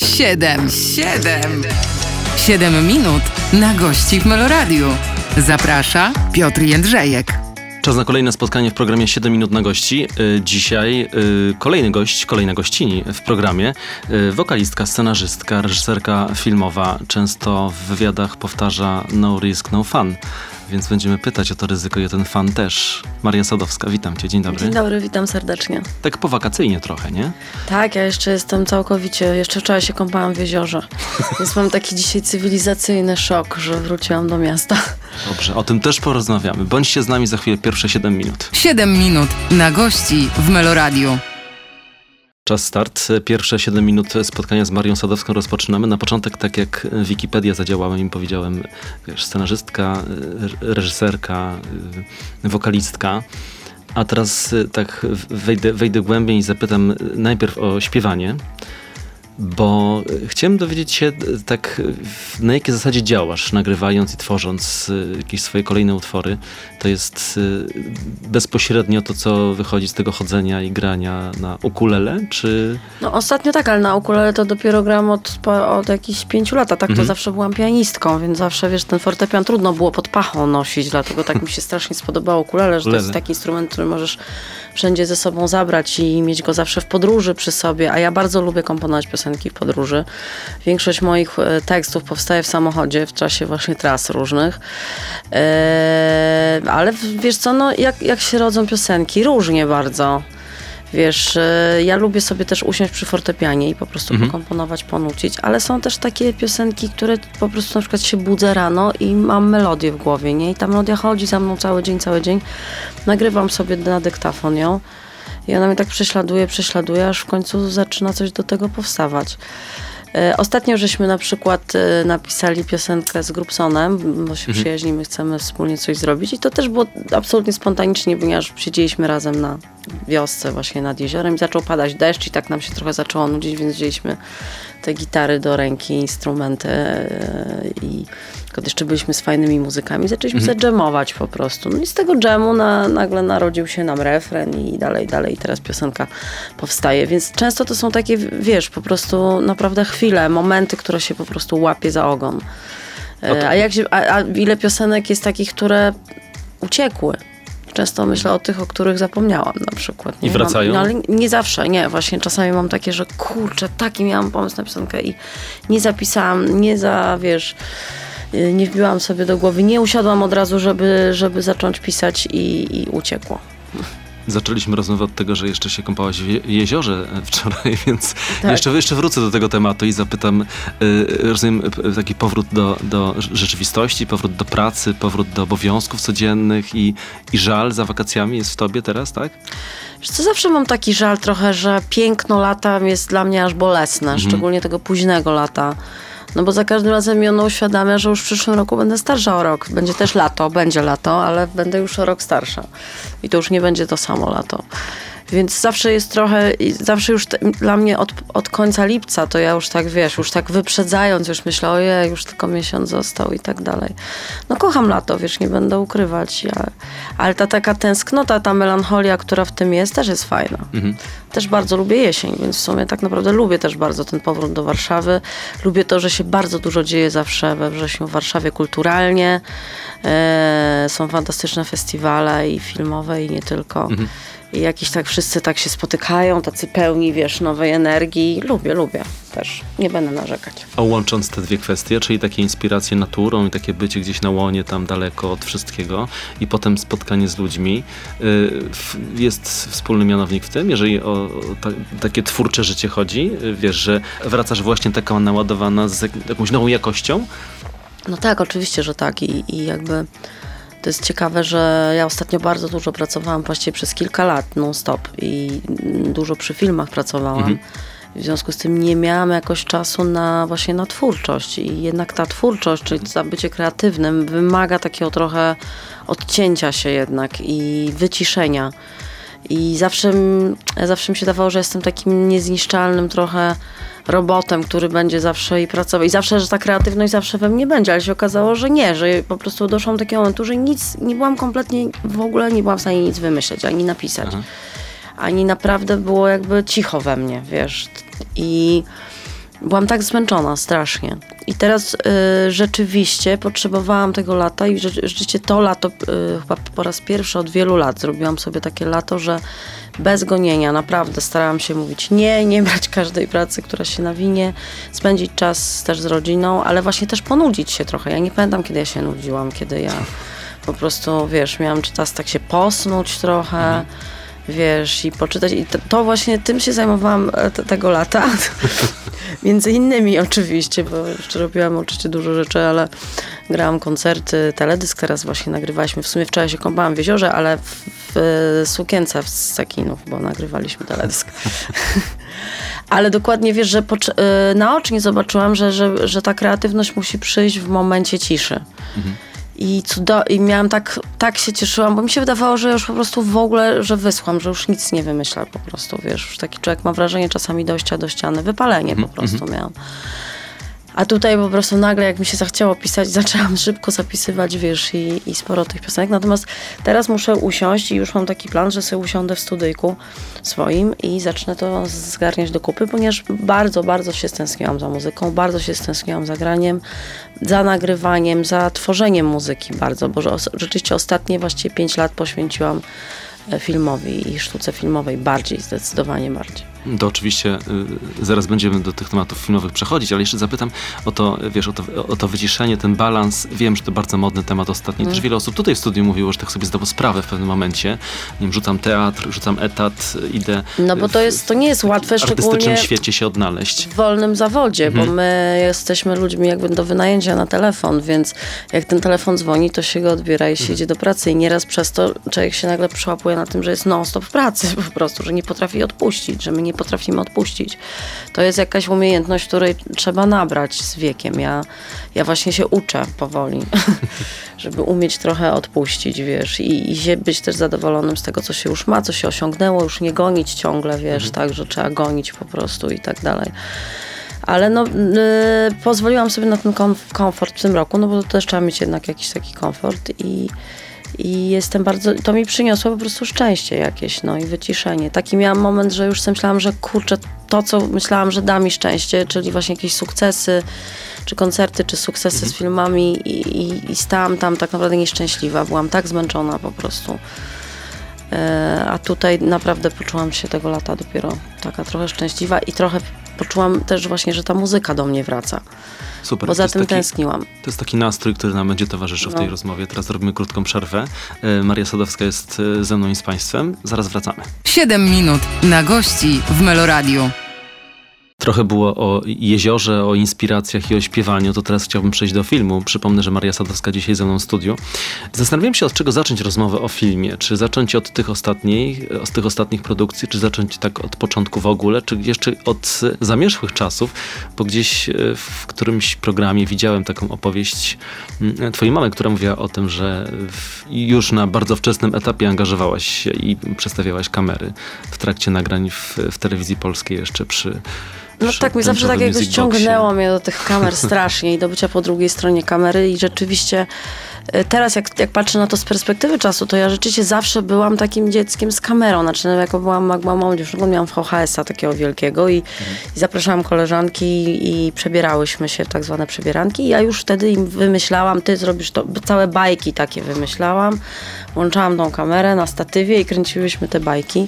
Siedem minut na gości w Meloradiu. Zaprasza Piotr Jędrzejek. Czas na kolejne spotkanie w programie 7 minut na gości. Dzisiaj kolejny gość, kolejna gościni w programie. Wokalistka, scenarzystka, reżyserka filmowa. Często w wywiadach powtarza no risk, no fun. Więc będziemy pytać o to ryzyko i o ten fan też. Maria Sadowska, witam Cię, dzień dobry. Dzień dobry, witam serdecznie. Tak powakacyjnie trochę, nie? Tak, ja jeszcze jestem całkowicie, jeszcze wczoraj się kąpałam w jeziorze. Więc mam taki dzisiaj cywilizacyjny szok, że wróciłam do miasta. Dobrze, o tym też porozmawiamy. Bądźcie z nami za chwilę, pierwsze 7 minut. 7 minut na gości w Meloradiu. Czas start. Pierwsze 7 minut spotkania z Marią Sadowską rozpoczynamy. Na początek, tak jak Wikipedia zadziałała, im powiedziałem, wiesz, scenarzystka, reżyserka, wokalistka. A teraz tak wejdę głębiej i zapytam najpierw o śpiewanie, bo chciałem dowiedzieć się tak, na jakiej zasadzie działasz, nagrywając i tworząc jakieś swoje kolejne utwory. To jest bezpośrednio to, co wychodzi z tego chodzenia i grania na ukulele, czy... No ostatnio tak, ale na ukulele to dopiero gram od jakichś 5 lat, a tak to zawsze byłam pianistką, więc zawsze, wiesz, ten fortepian trudno było pod pachą nosić, dlatego tak mi się strasznie spodobało ukulele, że to jest taki instrument, który możesz wszędzie ze sobą zabrać i mieć go zawsze w podróży przy sobie, a ja bardzo lubię komponować piosenki w podróży. Większość moich tekstów powstaje w samochodzie, w czasie właśnie tras różnych. Ale wiesz co, no jak się rodzą piosenki? Różnie bardzo. Wiesz, ja lubię sobie też usiąść przy fortepianie i po prostu pokomponować, ponucić, ale są też takie piosenki, które po prostu na przykład się budzę rano i mam melodię w głowie, nie? I ta melodia chodzi za mną cały dzień. Nagrywam sobie na dyktafon ją i ona mnie tak prześladuje, aż w końcu zaczyna coś do tego powstawać. Ostatnio żeśmy na przykład napisali piosenkę z Grubsonem, bo się przyjaźnimy, chcemy wspólnie coś zrobić i to też było absolutnie spontanicznie, ponieważ siedzieliśmy razem na wiosce właśnie nad jeziorem i zaczął padać deszcz i tak nam się trochę zaczęło nudzić, więc wzięliśmy te gitary do ręki, instrumenty i jeszcze byliśmy z fajnymi muzykami, zaczęliśmy zadżemować po prostu. No i z tego dżemu nagle narodził się nam refren i dalej i teraz piosenka powstaje, więc często to są takie, wiesz, po prostu naprawdę chwile, momenty, które się po prostu łapie za ogon. A ile piosenek jest takich, które uciekły? Często myślę o tych, o których zapomniałam na przykład. Nie? I wracają? No, ale nie zawsze, nie. Właśnie czasami mam takie, że kurczę, taki miałam pomysł na piosenkę i nie zapisałam, nie wbiłam sobie do głowy, nie usiadłam od razu, żeby zacząć pisać i uciekło. Zaczęliśmy rozmowę od tego, że jeszcze się kąpałaś w jeziorze wczoraj, więc tak. jeszcze wrócę do tego tematu i zapytam, rozumiem, taki powrót do rzeczywistości, powrót do pracy, powrót do obowiązków codziennych i żal za wakacjami jest w tobie teraz, tak? Wiesz co, zawsze mam taki żal trochę, że piękno lata jest dla mnie aż bolesne, szczególnie tego późnego lata. No bo za każdym razem mi ono uświadamia, że już w przyszłym roku będę starsza o rok. Będzie też lato, ale będę już o rok starsza. I to już nie będzie to samo lato. Więc zawsze jest trochę, dla mnie od końca lipca to ja już tak, już tak wyprzedzając, już myślę, ojej, już tylko miesiąc został i tak dalej. No kocham lato, nie będę ukrywać. Ale ta taka tęsknota, ta melancholia, która w tym jest, też jest fajna. Też bardzo lubię jesień, więc w sumie tak naprawdę lubię też bardzo ten powrót do Warszawy. Lubię to, że się bardzo dużo dzieje zawsze we wrześniu w Warszawie kulturalnie. Są fantastyczne festiwale i filmowe i nie tylko. I jakiś tak wszyscy tak się spotykają, tacy pełni, nowej energii. Lubię też. Nie będę narzekać. A łącząc te dwie kwestie, czyli takie inspiracje naturą i takie bycie gdzieś na łonie, tam daleko od wszystkiego i potem spotkanie z ludźmi, jest wspólny mianownik w tym, jeżeli o takie twórcze życie chodzi, że wracasz właśnie taka naładowana z jakąś nową jakością? No tak, oczywiście, że tak i jakby... To jest ciekawe, że ja ostatnio bardzo dużo pracowałam, właściwie przez kilka lat non-stop i dużo przy filmach pracowałam. W związku z tym nie miałam jakoś czasu na twórczość i jednak ta twórczość, czyli to bycie kreatywnym, wymaga takiego trochę odcięcia się jednak i wyciszenia. I zawsze mi się dawało, że jestem takim niezniszczalnym trochę robotem, który będzie zawsze i pracował. I zawsze, że ta kreatywność zawsze we mnie będzie, ale się okazało, że nie, że po prostu doszłam do takiego momentu, że w ogóle nie byłam w stanie nic wymyśleć, ani napisać. Ani naprawdę było jakby cicho we mnie, wiesz. I Byłam tak zmęczona strasznie. I teraz rzeczywiście potrzebowałam tego lata i rzeczywiście to lato, chyba po raz pierwszy od wielu lat zrobiłam sobie takie lato, że bez gonienia naprawdę starałam się mówić nie brać każdej pracy, która się nawinie, spędzić czas też z rodziną, ale właśnie też ponudzić się trochę. Ja nie pamiętam, kiedy ja się nudziłam, kiedy ja po prostu, wiesz, miałam czas tak się posnuć trochę, wiesz, i poczytać. I to właśnie tym się zajmowałam tego lata. Między innymi oczywiście, bo jeszcze robiłam oczywiście dużo rzeczy, ale grałam koncerty, teledysk teraz właśnie nagrywaliśmy. W sumie wczoraj się kąpałam w jeziorze, ale w sukience z cekinów, bo nagrywaliśmy teledysk. Ale dokładnie wiesz, że naocznie zobaczyłam, że ta kreatywność musi przyjść w momencie ciszy. I miałam tak się cieszyłam, bo mi się wydawało, że już po prostu w ogóle, że wyschłam, że już nic nie wymyślę po prostu, wiesz, już taki człowiek ma wrażenie czasami dojścia do ściany, wypalenie po prostu miałam. A tutaj po prostu nagle, jak mi się zachciało pisać, zaczęłam szybko zapisywać, wiesz, i sporo tych piosenek. Natomiast teraz muszę usiąść i już mam taki plan, że sobie usiądę w studyjku swoim i zacznę to zgarniać do kupy, ponieważ bardzo, bardzo się stęskniłam za muzyką, bardzo się stęskniłam za graniem, za nagrywaniem, za tworzeniem muzyki bardzo, bo rzeczywiście ostatnie właściwie 5 lat poświęciłam filmowi i sztuce filmowej bardziej, zdecydowanie bardziej. To oczywiście zaraz będziemy do tych tematów filmowych przechodzić, ale jeszcze zapytam o to, wiesz, o to wyciszenie, ten balans. Wiem, że to bardzo modny temat ostatnio. Też wiele osób tutaj w studiu mówiło, że tak sobie zdało sprawę w pewnym momencie. Nie wiem, rzucam teatr, rzucam etat, idę... No bo to nie jest łatwe, szczególnie... W artystycznym świecie się odnaleźć. W wolnym zawodzie, bo my jesteśmy ludźmi jakby do wynajęcia na telefon, więc jak ten telefon dzwoni, to się go odbiera i się idzie do pracy. I nieraz przez to człowiek się nagle przyłapuje na tym, że jest non-stop w pracy po prostu, że nie potrafi odpuścić, że my nie potrafimy odpuścić. To jest jakaś umiejętność, której trzeba nabrać z wiekiem. Ja właśnie się uczę powoli, żeby umieć trochę odpuścić, wiesz, i być też zadowolonym z tego, co się już ma, co się osiągnęło, już nie gonić ciągle, wiesz, tak, że trzeba gonić po prostu i tak dalej. Ale no, pozwoliłam sobie na ten komfort w tym roku, no bo to też trzeba mieć jednak jakiś taki komfort i jestem bardzo, to mi przyniosło po prostu szczęście jakieś, no i wyciszenie. Taki miałam moment, że już myślałam, że kurczę, to co myślałam, że da mi szczęście, czyli właśnie jakieś sukcesy, czy koncerty, czy sukcesy z filmami i stałam tam tak naprawdę nieszczęśliwa, byłam tak zmęczona po prostu. A tutaj naprawdę poczułam się tego lata dopiero taka trochę szczęśliwa i trochę poczułam też właśnie, że ta muzyka do mnie wraca. Super. Bo za tym tęskniłam. To jest taki nastrój, który nam będzie towarzyszył w tej rozmowie. Teraz robimy krótką przerwę. Maria Sadowska jest ze mną i z Państwem. Zaraz wracamy. 7 minut na gości w Meloradiu. Trochę było o jeziorze, o inspiracjach i o śpiewaniu, to teraz chciałbym przejść do filmu. Przypomnę, że Maria Sadowska dzisiaj ze mną w studiu. Zastanawiałem się, od czego zacząć rozmowę o filmie. Czy zacząć od tych ostatnich produkcji, czy zacząć tak od początku w ogóle, czy jeszcze od zamierzchłych czasów, bo gdzieś w którymś programie widziałem taką opowieść twojej mamy, która mówiła o tym, że już na bardzo wczesnym etapie angażowałaś się i przestawiałaś kamery w trakcie nagrań w telewizji polskiej jeszcze przy... No tak, mi zawsze tak jakoś ciągnęło mnie do tych kamer strasznie i do bycia po drugiej stronie kamery i rzeczywiście teraz jak patrzę na to z perspektywy czasu, to ja rzeczywiście zawsze byłam takim dzieckiem z kamerą. Znaczy, jako byłam małą dziewczynką, miałam VHS-a takiego wielkiego i zapraszałam koleżanki i przebierałyśmy się w tak zwane przebieranki i ja już wtedy im wymyślałam, ty zrobisz to, całe bajki takie wymyślałam, włączałam tą kamerę na statywie i kręciłyśmy te bajki.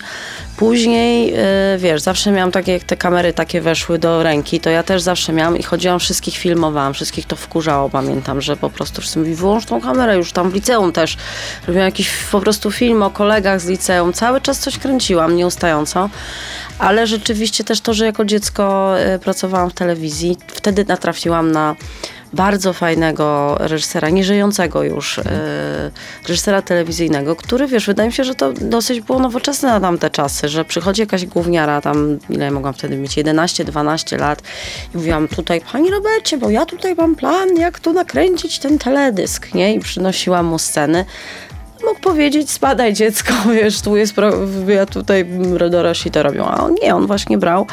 Później, wiesz, zawsze miałam takie, jak te kamery takie weszły do ręki, to ja też zawsze miałam i chodziłam, wszystkich filmowałam, wszystkich to wkurzało, pamiętam, że po prostu wszyscy mówili, wyłącz tą kamerę, już tam w liceum też robiłam jakiś po prostu film o kolegach z liceum, cały czas coś kręciłam, nieustająco, ale rzeczywiście też to, że jako dziecko pracowałam w telewizji, wtedy natrafiłam na bardzo fajnego reżysera, nieżyjącego już, reżysera telewizyjnego, który, wiesz, wydaje mi się, że to dosyć było nowoczesne na tamte czasy, że przychodzi jakaś gówniara, tam, ile ja mogłam wtedy mieć, 11-12 lat i mówiłam tutaj, panie Robercie, bo ja tutaj mam plan, jak tu nakręcić ten teledysk, nie? I przynosiłam mu sceny. mógł powiedzieć, spadaj dziecko, wiesz, tu jest, ja tutaj dorośli to robią, a on nie, on właśnie brał,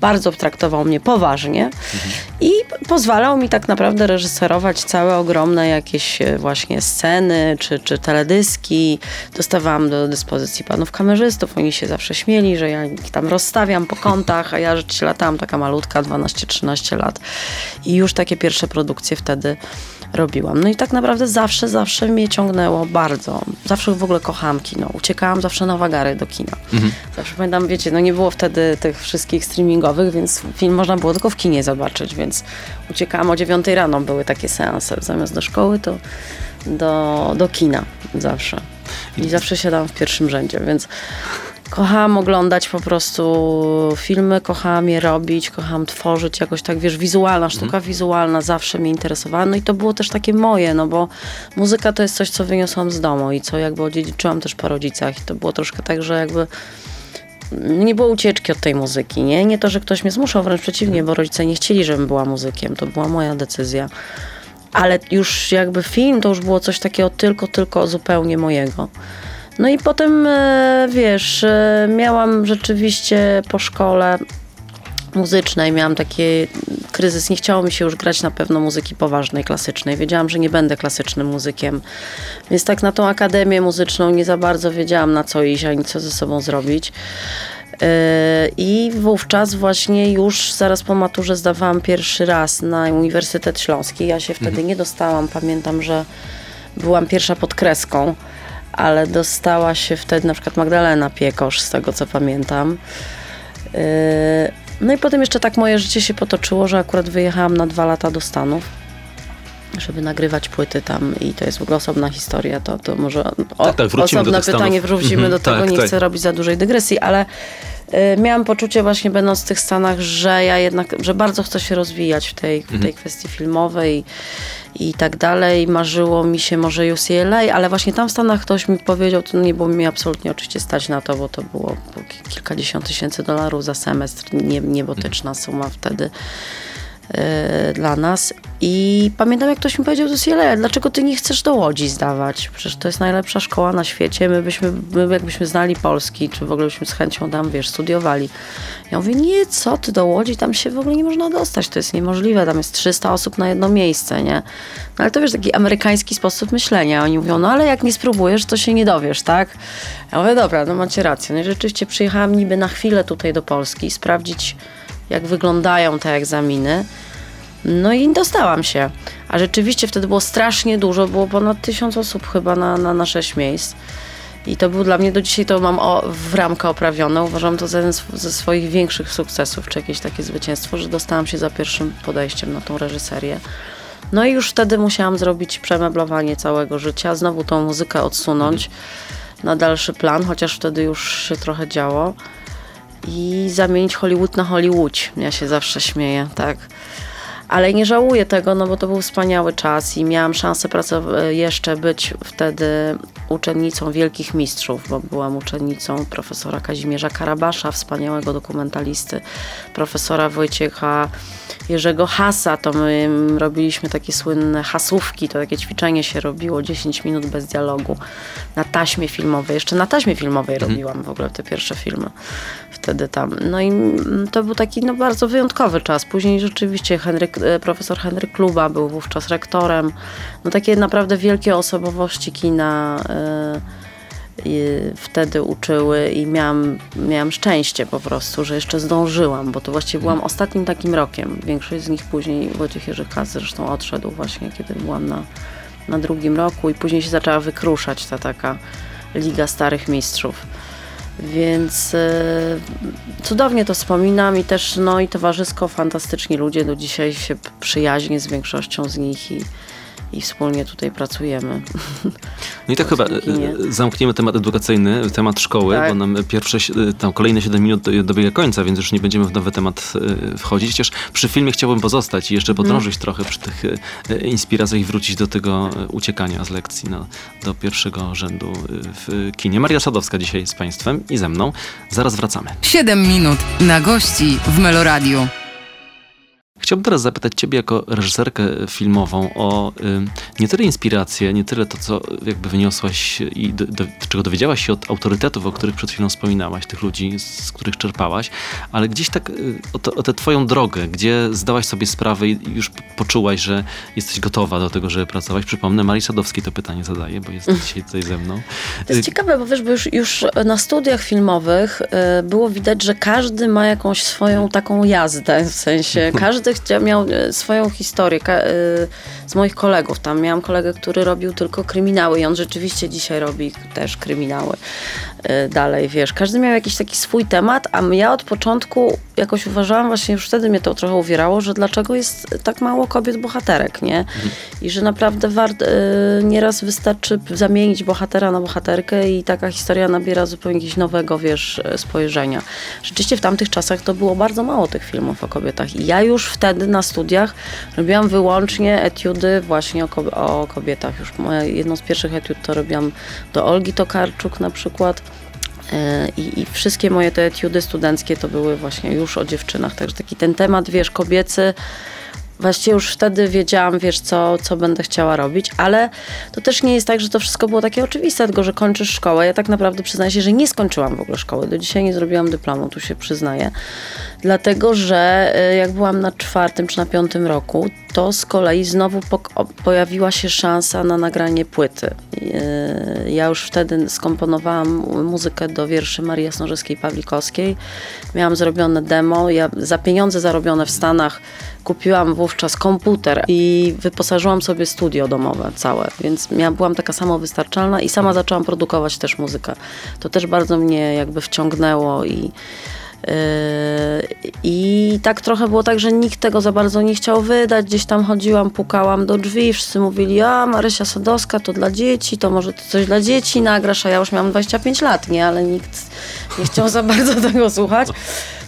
bardzo traktował mnie poważnie i pozwalał mi tak naprawdę reżyserować całe ogromne jakieś właśnie sceny, czy teledyski. Dostawałam do dyspozycji panów kamerzystów, oni się zawsze śmieli, że ja ich tam rozstawiam po kątach, a ja rzeczywiście latałam taka malutka, 12-13 lat i już takie pierwsze produkcje wtedy robiłam. No i tak naprawdę zawsze mnie ciągnęło bardzo. Zawsze w ogóle kochałam kino. Uciekałam zawsze na wagary do kina. Zawsze pamiętam, wiecie, no nie było wtedy tych wszystkich streamingowych, więc film można było tylko w kinie zobaczyć, więc uciekałam o 9 rano. Były takie seanse. Zamiast do szkoły to do kina zawsze. I zawsze siadałam w pierwszym rzędzie, więc kochałam oglądać po prostu filmy, kochałam je robić, kochałam tworzyć jakoś tak, wiesz, wizualna, sztuka wizualna zawsze mnie interesowała. No i to było też takie moje, no bo muzyka to jest coś, co wyniosłam z domu i co jakby odziedziczyłam też po rodzicach. I to było troszkę tak, że jakby nie było ucieczki od tej muzyki, nie? Nie to, że ktoś mnie zmuszał, wręcz przeciwnie, bo rodzice nie chcieli, żebym była muzykiem. To była moja decyzja. Ale już jakby film to już było coś takiego tylko zupełnie mojego. No i potem, wiesz, miałam rzeczywiście po szkole muzycznej, miałam taki kryzys, nie chciało mi się już grać na pewno muzyki poważnej, klasycznej. Wiedziałam, że nie będę klasycznym muzykiem, więc tak na tą akademię muzyczną nie za bardzo wiedziałam na co iść, ani co ze sobą zrobić. I wówczas właśnie już zaraz po maturze zdawałam pierwszy raz na Uniwersytet Śląski. Ja się wtedy nie dostałam, pamiętam, że byłam pierwsza pod kreską. Ale dostała się wtedy na przykład Magdalena Piekosz, z tego co pamiętam. No i potem jeszcze tak moje życie się potoczyło, że akurat wyjechałam na 2 lata do Stanów, żeby nagrywać płyty tam i to jest w ogóle osobna historia, to może osobne pytanie, wrócimy do tego, nie chcę robić za dużej dygresji, ale miałam poczucie właśnie będąc w tych Stanach, że ja jednak, że bardzo chcę się rozwijać w tej kwestii filmowej i tak dalej. Marzyło mi się może UCLA, ale właśnie tam w Stanach ktoś mi powiedział, to nie było mi absolutnie oczywiście stać na to, bo to było kilkadziesiąt tysięcy $kilkadziesiąt tysięcy za semestr, niebotyczna suma wtedy dla nas. I pamiętam, jak ktoś mi powiedział z UCLA, dlaczego ty nie chcesz do Łodzi zdawać? Przecież to jest najlepsza szkoła na świecie, my jakbyśmy znali polski, czy w ogóle byśmy z chęcią tam, wiesz, studiowali. Ja mówię, nie, co ty, do Łodzi tam się w ogóle nie można dostać, to jest niemożliwe, tam jest 300 osób na jedno miejsce, nie? No ale to, wiesz, taki amerykański sposób myślenia. Oni mówią, no ale jak nie spróbujesz, to się nie dowiesz, tak? Ja mówię, dobra, no macie rację. No i rzeczywiście przyjechałam niby na chwilę tutaj do Polski, sprawdzić jak wyglądają te egzaminy. No i dostałam się. A rzeczywiście wtedy było strasznie dużo, było ponad 1000 osób chyba na 6 miejsc. I to był dla mnie, do dzisiaj to mam w ramkę oprawione. Uważam to za jeden ze swoich większych sukcesów, czy jakieś takie zwycięstwo, że dostałam się za pierwszym podejściem na tą reżyserię. No i już wtedy musiałam zrobić przemeblowanie całego życia, znowu tą muzykę odsunąć na dalszy plan, chociaż wtedy już się trochę działo. I zamienić Hollywood na Hollywood. Ja się zawsze śmieję, tak. Ale nie żałuję tego, no bo to był wspaniały czas i miałam szansę jeszcze być wtedy uczennicą wielkich mistrzów, bo byłam uczennicą profesora Kazimierza Karabasza, wspaniałego dokumentalisty, profesora Wojciecha Jerzego Hasa. To my robiliśmy takie słynne hasówki, to takie ćwiczenie się robiło, 10 minut bez dialogu na taśmie filmowej. Jeszcze na taśmie filmowej robiłam w ogóle te pierwsze filmy wtedy tam. No i to był taki no, bardzo wyjątkowy czas. Później rzeczywiście profesor Henryk Kluba był wówczas rektorem. No takie naprawdę wielkie osobowości kina wtedy uczyły i miałam szczęście po prostu, że jeszcze zdążyłam, bo to właściwie byłam ostatnim takim rokiem. Większość z nich później, Wojciech Jerzy Has zresztą odszedł właśnie, kiedy byłam na 2 roku i później się zaczęła wykruszać ta taka Liga Starych Mistrzów. Więc cudownie to wspominam i też no i towarzysko, fantastyczni ludzie, do dzisiaj się przyjaźnię z większością z nich i wspólnie tutaj pracujemy. No i tak chyba zamkniemy temat edukacyjny, temat szkoły, tak. Bo nam kolejne 7 minut dobiega końca, więc już nie będziemy w nowy temat wchodzić. Chociaż przy filmie chciałbym pozostać i jeszcze podrążyć trochę przy tych inspiracjach i wrócić do tego uciekania z lekcji do pierwszego rzędu w kinie. Maria Sadowska dzisiaj z Państwem i ze mną. Zaraz wracamy. 7 minut na gości w Meloradiu. Chciałbym teraz zapytać Ciebie jako reżyserkę filmową o nie tyle inspirację, nie tyle to, co jakby wyniosłaś i czego dowiedziałaś się od autorytetów, o których przed chwilą wspominałaś, tych ludzi, z których czerpałaś, ale gdzieś tak o tę Twoją drogę, gdzie zdałaś sobie sprawę i już poczułaś, że jesteś gotowa do tego, żeby pracować. Przypomnę, Marii Sadowskiej to pytanie zadaję, bo jest dzisiaj tutaj ze mną. To jest ciekawe, bo wiesz, bo już na studiach filmowych było widać, że każdy ma jakąś swoją taką jazdę, w sensie każdy miał swoją historię. Z moich kolegów tam miałam kolegę, który robił tylko kryminały i on rzeczywiście dzisiaj robi też kryminały dalej, wiesz, każdy miał jakiś taki swój temat, a ja od początku jakoś uważałam, właśnie już wtedy mnie to trochę uwierało, że dlaczego jest tak mało kobiet bohaterek, nie? I że naprawdę nieraz wystarczy zamienić bohatera na bohaterkę i taka historia nabiera zupełnie jakiegoś nowego, wiesz, spojrzenia. Rzeczywiście w tamtych czasach to było bardzo mało tych filmów o kobietach i ja już wtedy na studiach robiłam wyłącznie etiudy właśnie o kobietach. Już jedną z pierwszych etiud to robiłam do Olgi Tokarczuk na przykład. I wszystkie moje te etiudy studenckie to były właśnie już o dziewczynach. Także taki ten temat, wiesz, kobiecy. Właściwie już wtedy wiedziałam, wiesz, co będę chciała robić, ale to też nie jest tak, że to wszystko było takie oczywiste, tylko że kończysz szkołę. Ja tak naprawdę przyznaję się, że nie skończyłam w ogóle szkoły. Do dzisiaj nie zrobiłam dyplomu, tu się przyznaję. Dlatego, że jak byłam na 4. czy na 5. roku, to z kolei znowu pojawiła się szansa na nagranie płyty. Ja już wtedy skomponowałam muzykę do wierszy Marii Jasnorzewskiej-Pawlikowskiej. Miałam zrobione demo. Ja za pieniądze zarobione w Stanach kupiłam wówczas komputer i wyposażyłam sobie studio domowe całe, więc byłam taka samowystarczalna i sama zaczęłam produkować też muzykę. To też bardzo mnie jakby wciągnęło i tak trochę było tak, że nikt tego za bardzo nie chciał wydać, gdzieś tam chodziłam, pukałam do drzwi, wszyscy mówili, a Marysia Sadowska to dla dzieci, to może ty coś dla dzieci nagrasz, a ja już miałam 25 lat, nie, ale nikt nie chciał za bardzo tego słuchać.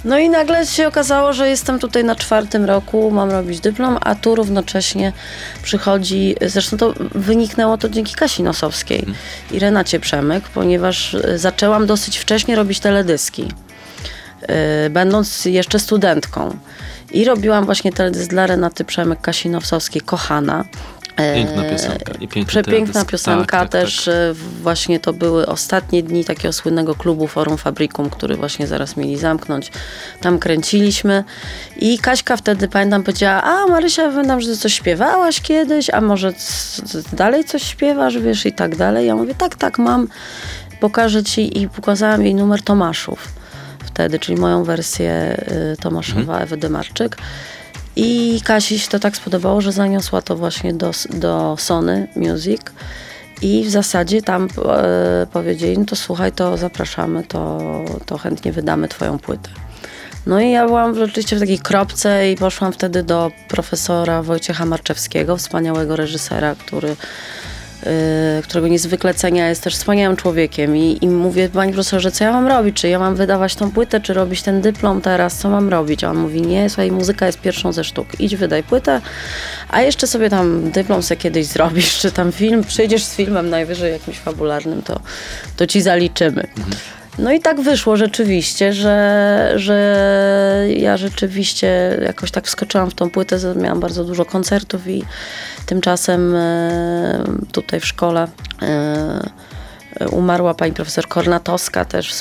No i nagle się okazało, że jestem tutaj na 4. roku, mam robić dyplom, a tu równocześnie przychodzi, zresztą to wyniknęło to dzięki Kasi Nosowskiej i Renacie Przemyk, ponieważ zaczęłam dosyć wcześnie robić teledyski, będąc jeszcze studentką. I robiłam właśnie teledysk dla Renaty Przemyk, Kasi Nosowskiej, Kochana. Piękna piosenka. Przepiękna piosenka, tak, też tak. Właśnie to były ostatnie dni takiego słynnego klubu Forum Fabricum, który właśnie zaraz mieli zamknąć. Tam kręciliśmy i Kaśka wtedy, pamiętam, powiedziała, a Marysia, pamiętam, że ty coś śpiewałaś kiedyś, a może dalej coś śpiewasz, wiesz, i tak dalej. Ja mówię, tak, mam, pokażę ci, i pokazałam jej numer Tomaszów wtedy, czyli moją wersję Tomaszowa, Ewy Demarczyk. I Kasi się to tak spodobało, że zaniosła to właśnie do Sony Music i w zasadzie tam powiedzieli, no to słuchaj, to zapraszamy, to chętnie wydamy twoją płytę. No i ja byłam rzeczywiście w takiej kropce i poszłam wtedy do profesora Wojciecha Marczewskiego, wspaniałego reżysera, którego niezwykle cenię, jest też wspaniałym człowiekiem i mówię, pani profesorze, co ja mam robić, czy ja mam wydawać tą płytę, czy robić ten dyplom teraz, co mam robić? A on mówi, nie, słuchaj, muzyka jest pierwszą ze sztuk, idź wydaj płytę, a jeszcze sobie tam dyplom se kiedyś zrobisz, czy tam film, przyjdziesz z filmem najwyżej jakimś fabularnym, to ci zaliczymy. No i tak wyszło rzeczywiście, że ja rzeczywiście jakoś tak wskoczyłam w tą płytę, miałam bardzo dużo koncertów i tymczasem tutaj w szkole umarła pani profesor Kornatowska, też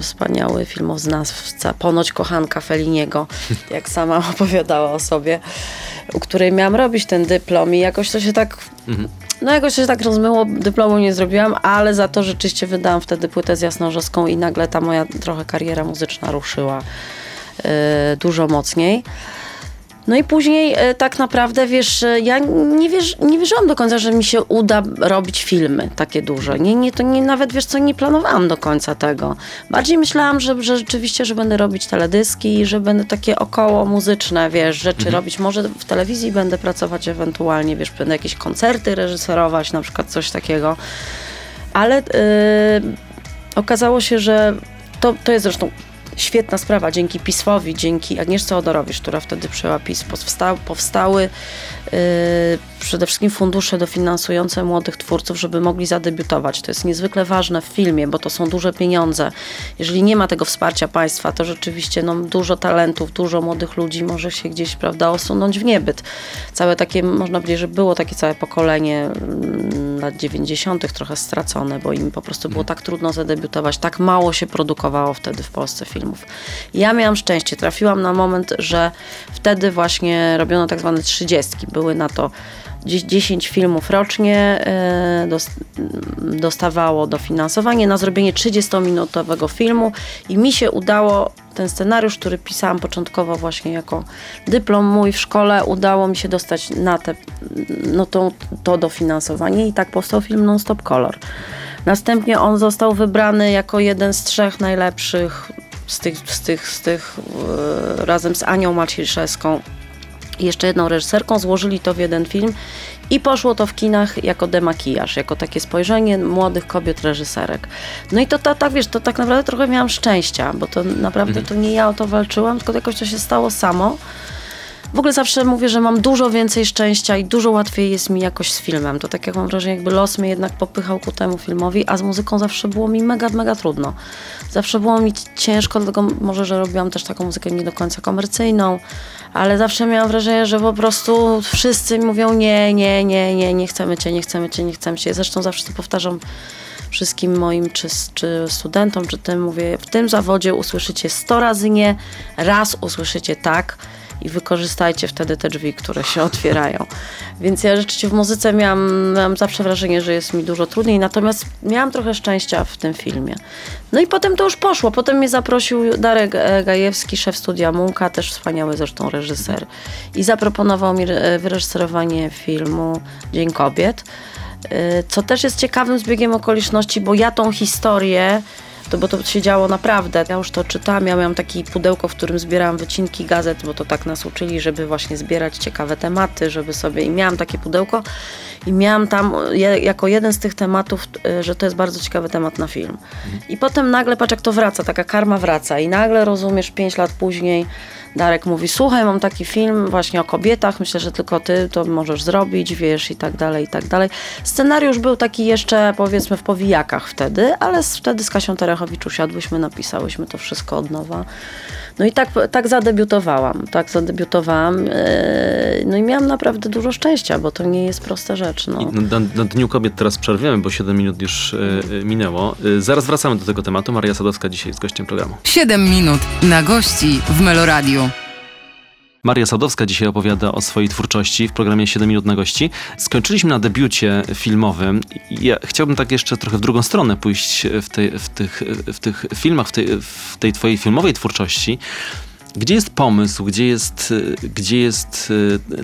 wspaniały filmoznawca, ponoć kochanka Felliniego, jak sama opowiadała o sobie, u której miałam robić ten dyplom i jakoś to się tak... No jakoś się tak rozmyło, dyplomu nie zrobiłam, ale za to rzeczywiście wydałam wtedy płytę z Jasnorzowską i nagle ta moja trochę kariera muzyczna ruszyła dużo mocniej. No i później tak naprawdę, wiesz, ja nie wierzyłam do końca, że mi się uda robić filmy takie duże. Nawet, wiesz co, nie planowałam do końca tego. Bardziej myślałam, że rzeczywiście, że będę robić teledyski, że będę takie około muzyczne, wiesz, rzeczy robić. Może w telewizji będę pracować ewentualnie, wiesz, będę jakieś koncerty reżyserować, na przykład coś takiego. Ale okazało się, że to jest zresztą świetna sprawa, dzięki PiS-owi, dzięki Agnieszce Odorowicz, która wtedy przyjęła PiS, powstały przede wszystkim fundusze dofinansujące młodych twórców, żeby mogli zadebiutować. To jest niezwykle ważne w filmie, bo to są duże pieniądze. Jeżeli nie ma tego wsparcia państwa, to rzeczywiście dużo talentów, dużo młodych ludzi może się gdzieś, prawda, osunąć w niebyt. Całe takie, można powiedzieć, że było takie całe pokolenie lat 90. trochę stracone, bo im po prostu było tak trudno zadebiutować, tak mało się produkowało wtedy w Polsce filmów. Ja miałam szczęście, trafiłam na moment, że wtedy właśnie robiono tak zwane 30. Były na to 10 filmów rocznie, dostawało dofinansowanie na zrobienie 30-minutowego filmu i mi się udało ten scenariusz, który pisałam początkowo właśnie jako dyplom mój w szkole, udało mi się dostać na to dofinansowanie i tak powstał film Nonstop Color. Następnie on został wybrany jako jeden z 3 najlepszych z tych razem z Anią Maciejszewską i jeszcze jedną reżyserką, złożyli to w jeden film i poszło to w kinach jako demakijaż, jako takie spojrzenie młodych kobiet reżyserek. No i to tak naprawdę trochę miałam szczęścia, bo to naprawdę to nie ja o to walczyłam, tylko jakoś to się stało samo. W ogóle zawsze mówię, że mam dużo więcej szczęścia i dużo łatwiej jest mi jakoś z filmem. To tak jak mam wrażenie, jakby los mnie jednak popychał ku temu filmowi, a z muzyką zawsze było mi mega, mega trudno. Zawsze było mi ciężko, dlatego może, że robiłam też taką muzykę nie do końca komercyjną, ale zawsze miałam wrażenie, że po prostu wszyscy mówią nie chcemy cię. Zresztą zawsze to powtarzam wszystkim moim, czy studentom, czy tym mówię, w tym zawodzie usłyszycie 100 razy nie, raz usłyszycie tak, i wykorzystajcie wtedy te drzwi, które się otwierają. Więc ja rzeczywiście w muzyce miałam zawsze wrażenie, że jest mi dużo trudniej, natomiast miałam trochę szczęścia w tym filmie. No i potem to już poszło. Potem mnie zaprosił Darek Gajewski, szef studia MUNKA, też wspaniały zresztą reżyser. I zaproponował mi wyreżyserowanie filmu Dzień Kobiet, co też jest ciekawym zbiegiem okoliczności, bo ja tą historię, bo to się działo naprawdę. Ja już to czytałam, ja miałam takie pudełko, w którym zbierałam wycinki gazet, bo to tak nas uczyli, żeby właśnie zbierać ciekawe tematy, żeby sobie... I miałam takie pudełko i miałam tam jako jeden z tych tematów, że to jest bardzo ciekawy temat na film. I potem nagle, patrz jak to wraca, taka karma wraca i nagle rozumiesz, 5 lat później Darek mówi, słuchaj, mam taki film właśnie o kobietach, myślę, że tylko ty to możesz zrobić, wiesz, i tak dalej, i tak dalej. Scenariusz był taki jeszcze, powiedzmy, w powijakach wtedy, ale wtedy z Kasią Terechowicz usiadłyśmy, napisałyśmy to wszystko od nowa. No i tak zadebiutowałam. No i miałam naprawdę dużo szczęścia, bo to nie jest prosta rzecz. No. Na Dniu Kobiet teraz przerwiemy, bo 7 minut już minęło. Zaraz wracamy do tego tematu. Maria Sadowska dzisiaj jest gościem programu. 7 minut na gości w Meloradio. Maria Sadowska dzisiaj opowiada o swojej twórczości w programie 7 minut na gości. Skończyliśmy na debiucie filmowym. Ja chciałbym tak jeszcze trochę w drugą stronę pójść w tych filmach, w tej twojej filmowej twórczości. Gdzie jest pomysł? Gdzie jest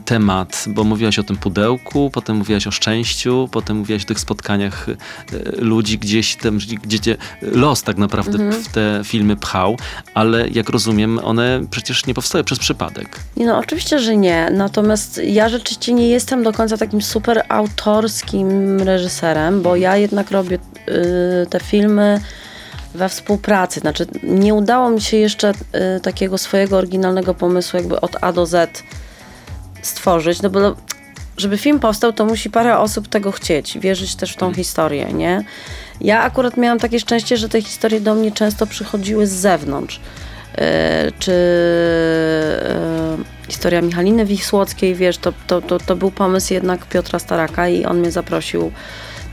temat? Bo mówiłaś o tym pudełku, potem mówiłaś o szczęściu, potem mówiłaś o tych spotkaniach ludzi gdzieś tam, gdzie cię los tak naprawdę w te filmy pchał, ale jak rozumiem, one przecież nie powstały przez przypadek. No oczywiście, że nie. Natomiast ja rzeczywiście nie jestem do końca takim super autorskim reżyserem, bo ja jednak robię te filmy we współpracy. Znaczy nie udało mi się jeszcze takiego swojego oryginalnego pomysłu jakby od A do Z stworzyć, no bo żeby film powstał, to musi parę osób tego chcieć, wierzyć też w tą historię, nie? Ja akurat miałam takie szczęście, że te historie do mnie często przychodziły z zewnątrz. Historia Michaliny Wisłockiej, wiesz, to był pomysł jednak Piotra Staraka i on mnie zaprosił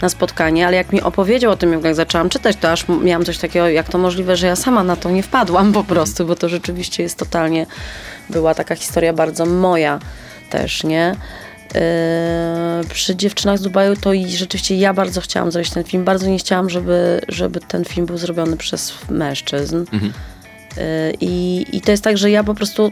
na spotkanie, ale jak mi opowiedział o tym, jak zaczęłam czytać, to aż miałam coś takiego, jak to możliwe, że ja sama na to nie wpadłam po prostu, bo to rzeczywiście jest totalnie, była taka historia bardzo moja też, nie? Przy Dziewczynach z Dubaju to i rzeczywiście ja bardzo chciałam zrobić ten film, bardzo nie chciałam, żeby ten film był zrobiony przez mężczyzn. I to jest tak, że ja po prostu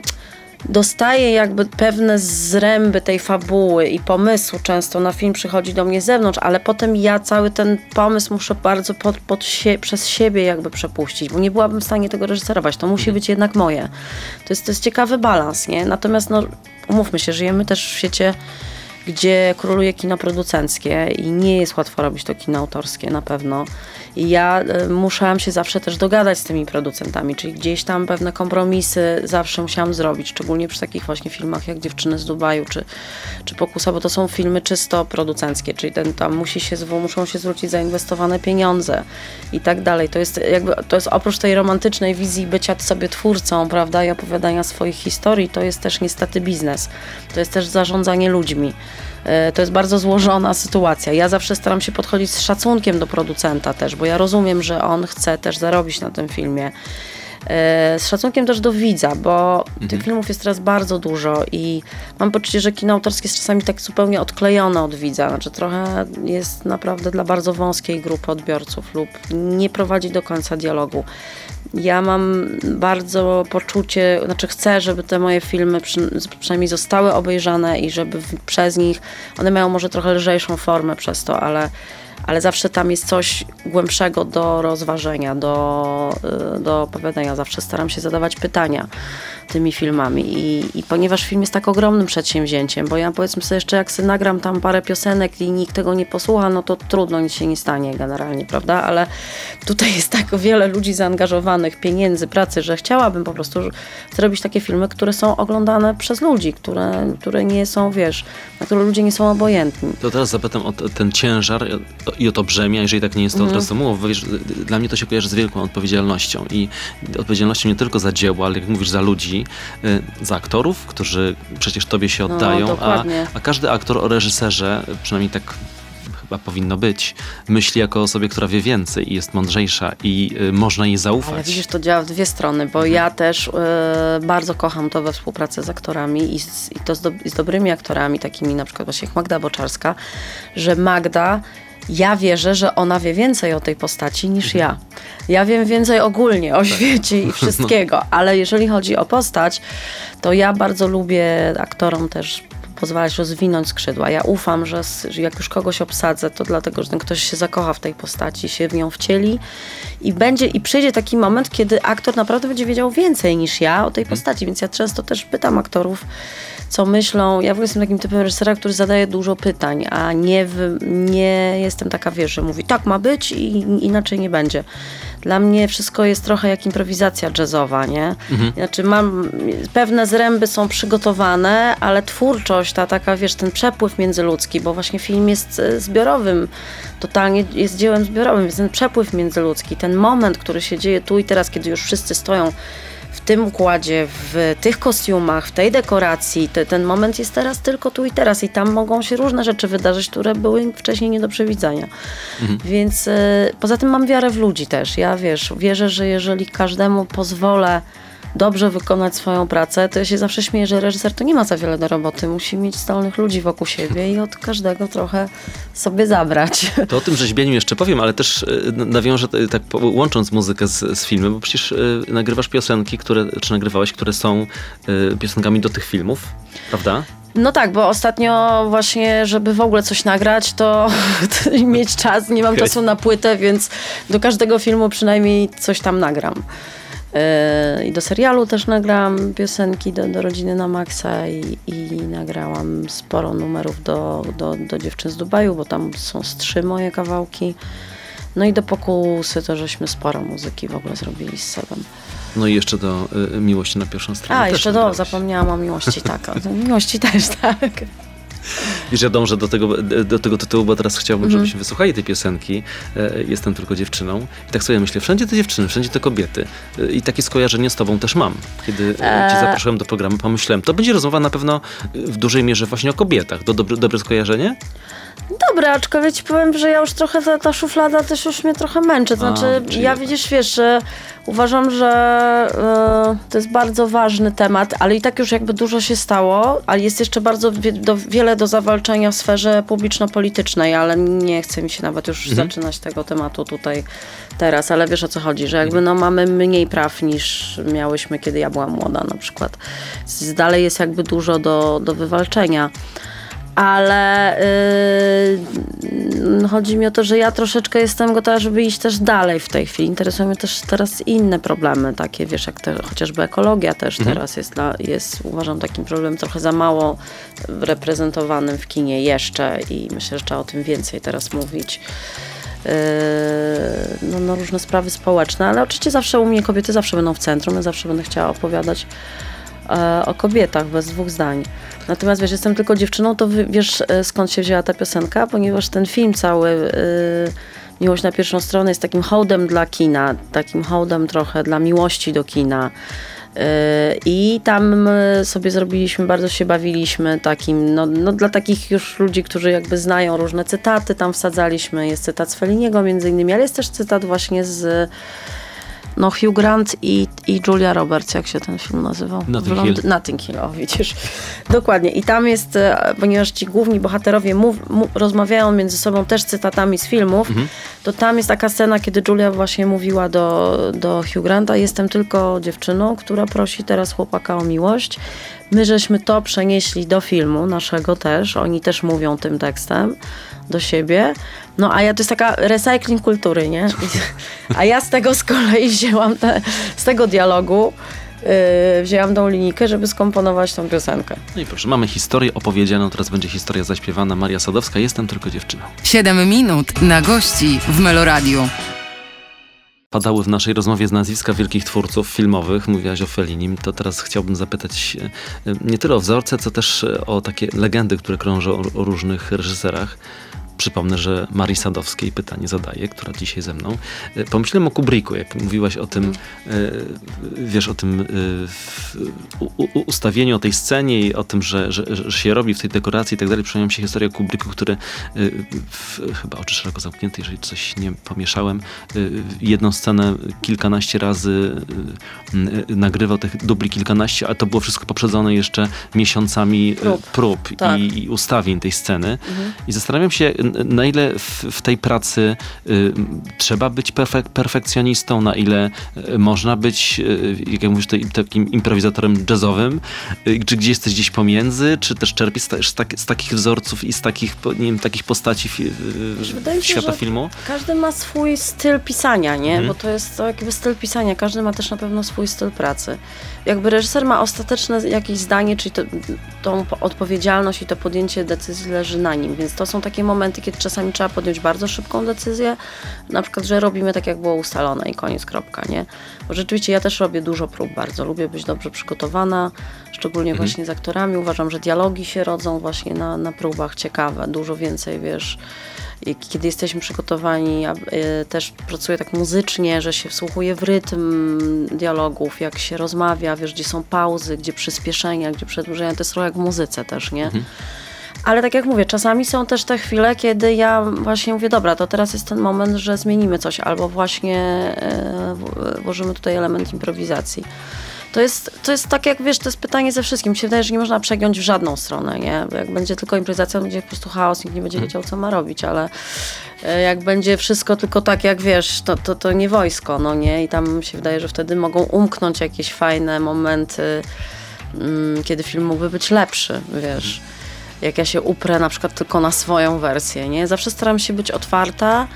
dostaję jakby pewne zręby tej fabuły i pomysłu, często na film przychodzi do mnie z zewnątrz, ale potem ja cały ten pomysł muszę bardzo przez siebie jakby przepuścić, bo nie byłabym w stanie tego reżyserować, to musi być jednak moje. To jest ciekawy balans, nie? Natomiast no, umówmy się, żyjemy też w świecie gdzie króluje kino producenckie i nie jest łatwo robić to kino autorskie na pewno. I ja musiałam się zawsze też dogadać z tymi producentami, czyli gdzieś tam pewne kompromisy zawsze musiałam zrobić, szczególnie przy takich właśnie filmach jak Dziewczyny z Dubaju czy Pokusa, bo to są filmy czysto producenckie, czyli tam muszą się zwrócić zainwestowane pieniądze i tak dalej. To jest oprócz tej romantycznej wizji bycia sobie twórcą, prawda, i opowiadania swoich historii, to jest też niestety biznes. To jest też zarządzanie ludźmi. To jest bardzo złożona sytuacja. Ja zawsze staram się podchodzić z szacunkiem do producenta też, bo ja rozumiem, że on chce też zarobić na tym filmie. Z szacunkiem też do widza, bo tych filmów jest teraz bardzo dużo i mam poczucie, że kino autorskie jest czasami tak zupełnie odklejone od widza, znaczy trochę jest naprawdę dla bardzo wąskiej grupy odbiorców lub nie prowadzi do końca dialogu. Ja mam bardzo poczucie, znaczy chcę, żeby te moje filmy przynajmniej zostały obejrzane i żeby przez nich, one mają może trochę lżejszą formę przez to, ale zawsze tam jest coś głębszego do rozważenia, do opowiadania. Zawsze staram się zadawać pytania tymi filmami i ponieważ film jest tak ogromnym przedsięwzięciem, bo ja powiedzmy sobie jeszcze jak sobie nagram tam parę piosenek i nikt tego nie posłucha, no to trudno, nic się nie stanie generalnie, prawda, ale tutaj jest tak wiele ludzi zaangażowanych, pieniędzy, pracy, że chciałabym po prostu zrobić takie filmy, które są oglądane przez ludzi, które nie są, na które ludzie nie są obojętni. To teraz zapytam o ten ciężar i o to brzemię, jeżeli tak nie jest to od razu mów, bo wiesz, dla mnie to się kojarzy z wielką odpowiedzialnością i odpowiedzialnością nie tylko za dzieło, ale jak mówisz, za ludzi, za aktorów, którzy przecież tobie się oddają, no, a każdy aktor o reżyserze, przynajmniej tak chyba powinno być, myśli jako o osobie, która wie więcej i jest mądrzejsza i można jej zaufać. Ale widzisz, to działa w dwie strony, bo ja też bardzo kocham to we współpracy z aktorami i z dobrymi aktorami, takimi na przykład właśnie jak Magda Boczarska, że ja wierzę, że ona wie więcej o tej postaci niż ja. Ja wiem więcej ogólnie o świecie i wszystkiego, ale jeżeli chodzi o postać, to ja bardzo lubię aktorom też pozwalać rozwinąć skrzydła. Ja ufam, że jak już kogoś obsadzę, to dlatego, że ten ktoś się zakocha w tej postaci, się w nią wcieli i przyjdzie taki moment, kiedy aktor naprawdę będzie wiedział więcej niż ja o tej postaci, więc ja często też pytam aktorów, co myślą. Ja w ogóle jestem takim typem reżysera, który zadaje dużo pytań, a nie jestem taka, że mówi tak ma być i inaczej nie będzie. Dla mnie wszystko jest trochę jak improwizacja jazzowa, nie? Znaczy pewne zręby są przygotowane, ale twórczość, ta taka, ten przepływ międzyludzki, bo właśnie film jest zbiorowym, totalnie jest dziełem zbiorowym, więc ten przepływ międzyludzki, ten moment, który się dzieje tu i teraz, kiedy już wszyscy stoją w tym układzie, w tych kostiumach, w tej dekoracji, ten moment jest teraz tylko tu i teraz i tam mogą się różne rzeczy wydarzyć, które były wcześniej nie do przewidzenia. Więc poza tym mam wiarę w ludzi też. Ja wierzę, że jeżeli każdemu pozwolę dobrze wykonać swoją pracę, to ja się zawsze śmieję, że reżyser to nie ma za wiele do roboty. Musi mieć zdolnych ludzi wokół siebie i od każdego trochę sobie zabrać. To o tym rzeźbieniu jeszcze powiem, ale też nawiążę, tak łącząc muzykę z filmem, bo przecież nagrywasz piosenki, które są piosenkami do tych filmów, prawda? No tak, bo ostatnio właśnie, żeby w ogóle coś nagrać, to mieć czas, nie mam czasu na płytę, więc do każdego filmu przynajmniej coś tam nagram. I do serialu też nagrałam piosenki do Rodziny na Maksa i nagrałam sporo numerów do Dziewczyn z Dubaju, bo tam są z 3 moje kawałki. No i do Pokusy to żeśmy sporo muzyki w ogóle zrobili z Sebem. No i jeszcze do Miłości na pierwszą stronę. A, jeszcze zapomniałam o Miłości, tak. O Miłości też, tak. Wiesz, ja dążę do tego tytułu, bo teraz chciałbym, żebyśmy wysłuchali tej piosenki. Jestem tylko dziewczyną. I tak sobie myślę, wszędzie te dziewczyny, wszędzie te kobiety. I takie skojarzenie z tobą też mam. Kiedy cię zaprosiłem do programu, pomyślałem, to będzie rozmowa na pewno w dużej mierze właśnie o kobietach. Dobre skojarzenie? Dobre, aczkolwiek ci powiem, że ja już trochę, ta szuflada też już mnie trochę męczy. Znaczy, że uważam, że to jest bardzo ważny temat, ale i tak już dużo się stało, ale jest jeszcze bardzo wiele do zawalczenia w sferze publiczno-politycznej, ale nie chce mi się nawet już zaczynać tego tematu tutaj teraz, ale wiesz o co chodzi, że mamy mniej praw niż miałyśmy, kiedy ja byłam młoda na przykład. Dalej jest dużo do wywalczenia. ale chodzi mi o to, że ja troszeczkę jestem gotowa, żeby iść też dalej w tej chwili. Interesują mnie też teraz inne problemy takie, wiesz, jak chociażby ekologia też teraz jest, uważam, takim problemem trochę za mało reprezentowanym w kinie jeszcze i myślę, że trzeba o tym więcej teraz mówić. No różne sprawy społeczne, ale oczywiście zawsze u mnie kobiety zawsze będą w centrum, ja zawsze będę chciała opowiadać o kobietach bez dwóch zdań. Natomiast wiesz, jestem tylko dziewczyną, to wiesz skąd się wzięła ta piosenka, ponieważ ten film cały Miłość na pierwszą stronę jest takim hołdem dla kina, takim hołdem trochę dla miłości do kina. I tam sobie zrobiliśmy, bardzo się bawiliśmy takim, no dla takich już ludzi, którzy jakby znają różne cytaty, tam wsadzaliśmy, jest cytat z Felliniego między innymi, ale jest też cytat właśnie z Hugh Grant i Julia Roberts, jak się ten film nazywał? Notting Hill, o widzisz. Dokładnie. I tam jest, ponieważ ci główni bohaterowie rozmawiają między sobą też cytatami z filmów, to tam jest taka scena, kiedy Julia właśnie mówiła do Hugh Granta: jestem tylko dziewczyną, która prosi teraz chłopaka o miłość. My żeśmy to przenieśli do filmu naszego też, oni też mówią tym tekstem do siebie. No a ja, to jest taka recycling kultury, nie? A ja z tego z kolei wzięłam, z tego dialogu wzięłam tą linijkę, żeby skomponować tą piosenkę. No i proszę, mamy historię opowiedzianą, teraz będzie historia zaśpiewana. Maria Sadowska, jestem tylko dziewczyną. 7 minut na gości w Meloradiu. Padały w naszej rozmowie z nazwiska wielkich twórców filmowych, mówiłaś o Fellinim, to teraz chciałbym zapytać nie tyle o wzorce, co też o takie legendy, które krążą o różnych reżyserach. Przypomnę, że Marii Sadowskiej pytanie zadaję, która dzisiaj ze mną. Pomyślałem o Kubricku, jak mówiłaś o tym, wiesz, o tym ustawieniu, o tej scenie i o tym, że się robi w tej dekoracji i tak dalej. Przypomniała mi się historia o Kubricku, który chyba oczy szeroko zamknięte, jeżeli coś nie pomieszałem, jedną scenę kilkanaście razy nagrywał, tych dubli kilkanaście, ale to było wszystko poprzedzone jeszcze miesiącami prób tak. I ustawień tej sceny. I zastanawiam się, na ile w tej pracy trzeba być perfekcjonistą, na ile można być, jak mówisz, takim improwizatorem jazzowym, czy gdzieś jesteś gdzieś pomiędzy, czy też czerpiesz z takich wzorców i z takich, nie wiem, takich postaci świata filmu? Każdy ma swój styl pisania, nie? Bo to jest to jakby styl pisania, każdy ma też na pewno swój styl pracy. Jakby reżyser ma ostateczne jakieś zdanie, czyli tą odpowiedzialność i to podjęcie decyzji leży na nim, więc to są takie momenty, kiedy czasami trzeba podjąć bardzo szybką decyzję, na przykład, że robimy tak, jak było ustalone i koniec, kropka, nie? Bo rzeczywiście ja też robię dużo prób, bardzo lubię być dobrze przygotowana, szczególnie właśnie z aktorami. Uważam, że dialogi się rodzą właśnie na próbach, ciekawe, dużo więcej, wiesz, kiedy jesteśmy przygotowani. Ja też pracuję tak muzycznie, że się wsłuchuję w rytm dialogów, jak się rozmawia, wiesz, gdzie są pauzy, gdzie przyspieszenia, gdzie przedłużenia, to jest trochę jak w muzyce też, nie? Ale tak jak mówię, czasami są też te chwile, kiedy ja właśnie mówię, dobra, to teraz jest ten moment, że zmienimy coś, albo właśnie włożymy tutaj element improwizacji. To jest tak jak, wiesz, to jest pytanie ze wszystkim. Mi się wydaje, że nie można przegiąć w żadną stronę, nie? Bo jak będzie tylko improwizacja, to będzie po prostu chaos, nikt nie będzie wiedział, co ma robić, ale jak będzie wszystko tylko tak, jak wiesz, to nie wojsko, no nie? I tam mi się wydaje, że wtedy mogą umknąć jakieś fajne momenty, kiedy film mógłby być lepszy, wiesz. Jak ja się uprę na przykład tylko na swoją wersję, nie? Zawsze staram się być otwarta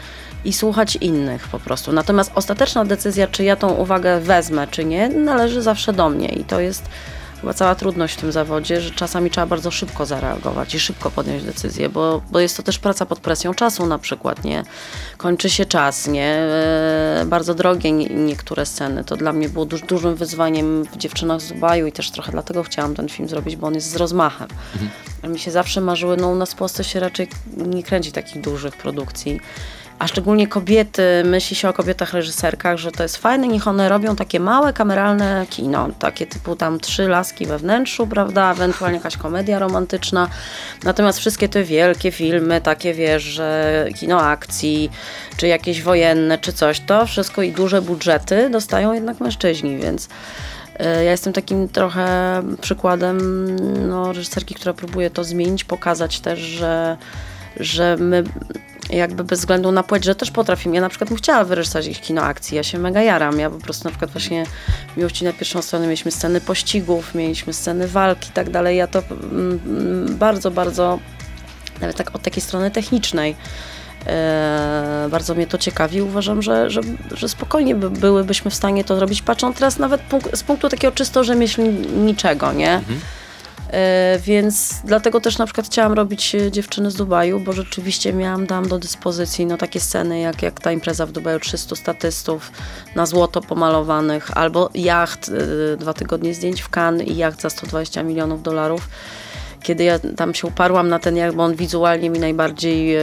i słuchać innych po prostu. Natomiast ostateczna decyzja, czy ja tą uwagę wezmę, czy nie, należy zawsze do mnie i to jest chyba cała trudność w tym zawodzie, że czasami trzeba bardzo szybko zareagować i szybko podjąć decyzję, bo jest to też praca pod presją czasu na przykład, nie? Kończy się czas, nie? Bardzo drogie niektóre sceny. To dla mnie było dużym wyzwaniem w Dziewczynach z Dubaju i też trochę dlatego chciałam ten film zrobić, bo on jest z rozmachem. A mi się zawsze marzyły, no u nas w Polsce się raczej nie kręci takich dużych produkcji. A szczególnie kobiety, myśli się o kobietach reżyserkach, że to jest fajne, niech one robią takie małe, kameralne kino, takie typu tam 3 laski we wnętrzu, prawda, ewentualnie jakaś komedia romantyczna, natomiast wszystkie te wielkie filmy, takie wiesz, że kino akcji, czy jakieś wojenne, czy coś, to wszystko i duże budżety dostają jednak mężczyźni, więc ja jestem takim trochę przykładem reżyserki, która próbuje to zmienić, pokazać też, że my jakby bez względu na płeć, że też potrafimy. Ja na przykład bym chciała wyreżyserować kino akcji, ja się mega jaram, ja po prostu na przykład właśnie w Miłości na pierwszą stronę mieliśmy sceny pościgów, mieliśmy sceny walki i tak dalej, ja to bardzo, bardzo nawet tak od takiej strony technicznej. Bardzo mnie to ciekawi, uważam, że spokojnie byłybyśmy w stanie to zrobić, patrząc teraz nawet z punktu takiego czysto rzemieślniczego, nie? Mhm. Więc dlatego też na przykład chciałam robić Dziewczyny z Dubaju, bo rzeczywiście dałam do dyspozycji takie sceny jak ta impreza w Dubaju, 300 statystów na złoto pomalowanych, albo jacht, 2 tygodnie zdjęć w Cannes i jacht za $120 milionów. Kiedy ja tam się uparłam na ten jacht, bo on wizualnie mi najbardziej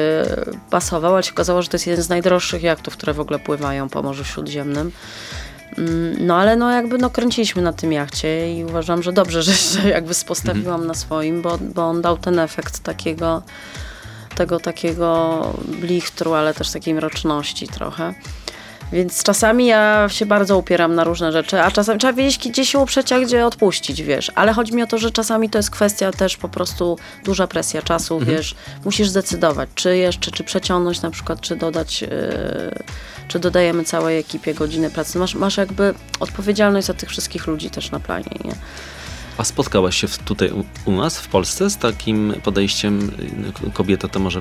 pasował, ale się okazało, że to jest jeden z najdroższych jachtów, które w ogóle pływają po Morzu Śródziemnym. No ale kręciliśmy na tym jachcie i uważam, że dobrze, że się spostawiłam na swoim, bo on dał ten efekt takiego blichtru, ale też takiej mroczności trochę. Więc czasami ja się bardzo upieram na różne rzeczy, a czasami trzeba wiedzieć, gdzie się uprzeć, a gdzie odpuścić, wiesz. Ale chodzi mi o to, że czasami to jest kwestia też po prostu duża presja czasu, wiesz. Musisz zdecydować, czy przeciągnąć na przykład, czy dodać, czy dodajemy całej ekipie godziny pracy. Masz odpowiedzialność za tych wszystkich ludzi też na planie, nie? A spotkałaś się tutaj u nas, w Polsce, z takim podejściem, kobieta to może,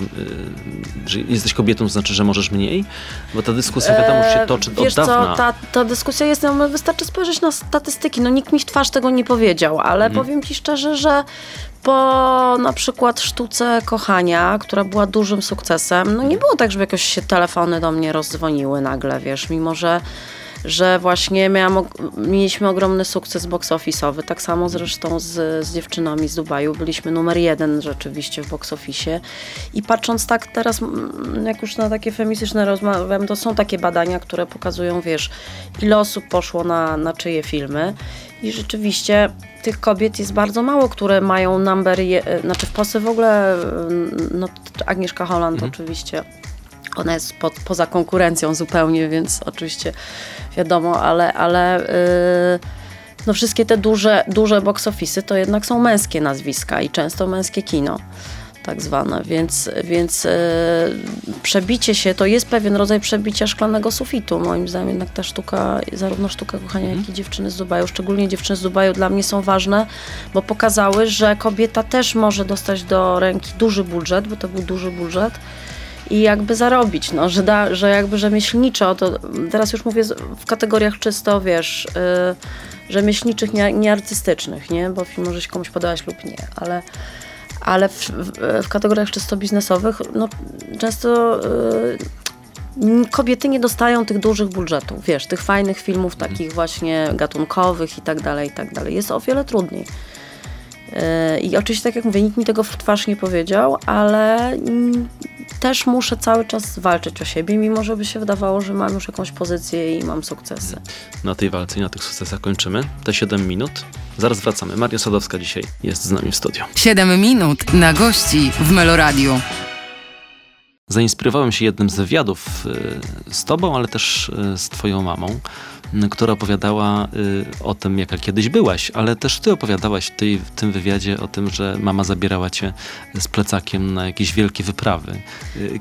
że jesteś kobietą, to znaczy, że możesz mniej? Bo ta dyskusja wiadomo się toczy od dawna. Wiesz co, ta dyskusja jest, wystarczy spojrzeć na statystyki, nikt mi w twarz tego nie powiedział, ale powiem ci szczerze, że po na przykład sztuce Kochania, która była dużym sukcesem, nie było tak, żeby jakoś się telefony do mnie rozdzwoniły nagle, wiesz, mimo że właśnie mieliśmy ogromny sukces box office'owy, tak samo zresztą z Dziewczynami z Dubaju, byliśmy numer 1 rzeczywiście w box office'ie i patrząc tak teraz, jak już na takie feministyczne rozmawiam, to są takie badania, które pokazują, wiesz, ile osób poszło na czyje filmy i rzeczywiście tych kobiet jest bardzo mało, które mają w Polsce w ogóle, Agnieszka Holland oczywiście, ona jest poza konkurencją zupełnie, więc oczywiście wiadomo, ale wszystkie te duże box office'y to jednak są męskie nazwiska i często męskie kino tak zwane, więc przebicie się, to jest pewien rodzaj przebicia szklanego sufitu, moim zdaniem jednak ta sztuka, zarówno sztuka Kochania, jak i Dziewczyny z Dubaju, szczególnie Dziewczyny z Dubaju dla mnie są ważne, bo pokazały, że kobieta też może dostać do ręki duży budżet, bo to był duży budżet, i zarobić, rzemieślniczo, to teraz już mówię w kategoriach czysto, wiesz, rzemieślniczych, nieartystycznych, nie? Bo film może się komuś podobać lub nie, ale w kategoriach czysto biznesowych, często kobiety nie dostają tych dużych budżetów, wiesz, tych fajnych filmów takich właśnie gatunkowych i tak dalej. Jest o wiele trudniej. I oczywiście, tak jak mówię, nikt mi tego w twarz nie powiedział, ale też muszę cały czas walczyć o siebie, mimo żeby się wydawało, że mam już jakąś pozycję i mam sukcesy. Na tej walce i na tych sukcesach kończymy. Te 7 minut. Zaraz wracamy. Maria Sadowska dzisiaj jest z nami w studiu. 7 minut na gości w Meloradiu. Zainspirowałem się jednym z wywiadów z tobą, ale też z twoją mamą, która opowiadała o tym, jaka kiedyś byłaś, ale też ty opowiadałaś w tym wywiadzie o tym, że mama zabierała cię z plecakiem na jakieś wielkie wyprawy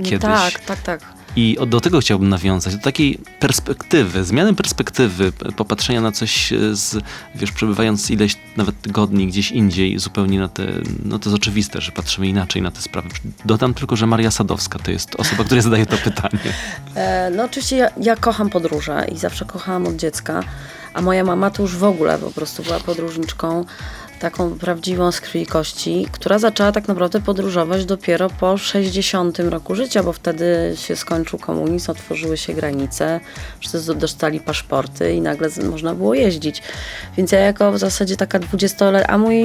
kiedyś. Tak. I do tego chciałbym nawiązać, do takiej perspektywy, zmiany perspektywy, popatrzenia na coś, przebywając ileś nawet tygodni gdzieś indziej, zupełnie to jest oczywiste, że patrzymy inaczej na te sprawy. Dodam tylko, że Maria Sadowska to jest osoba, która zadaje to pytanie. Oczywiście ja kocham podróże i zawsze kochałam od dziecka, a moja mama to już w ogóle po prostu była podróżniczką, taką prawdziwą z krwi i kości, która zaczęła tak naprawdę podróżować dopiero po 60 roku życia, bo wtedy się skończył komunizm, otworzyły się granice, wszyscy dostali paszporty i nagle można było jeździć. Więc ja w zasadzie taka 20-letnia, a mój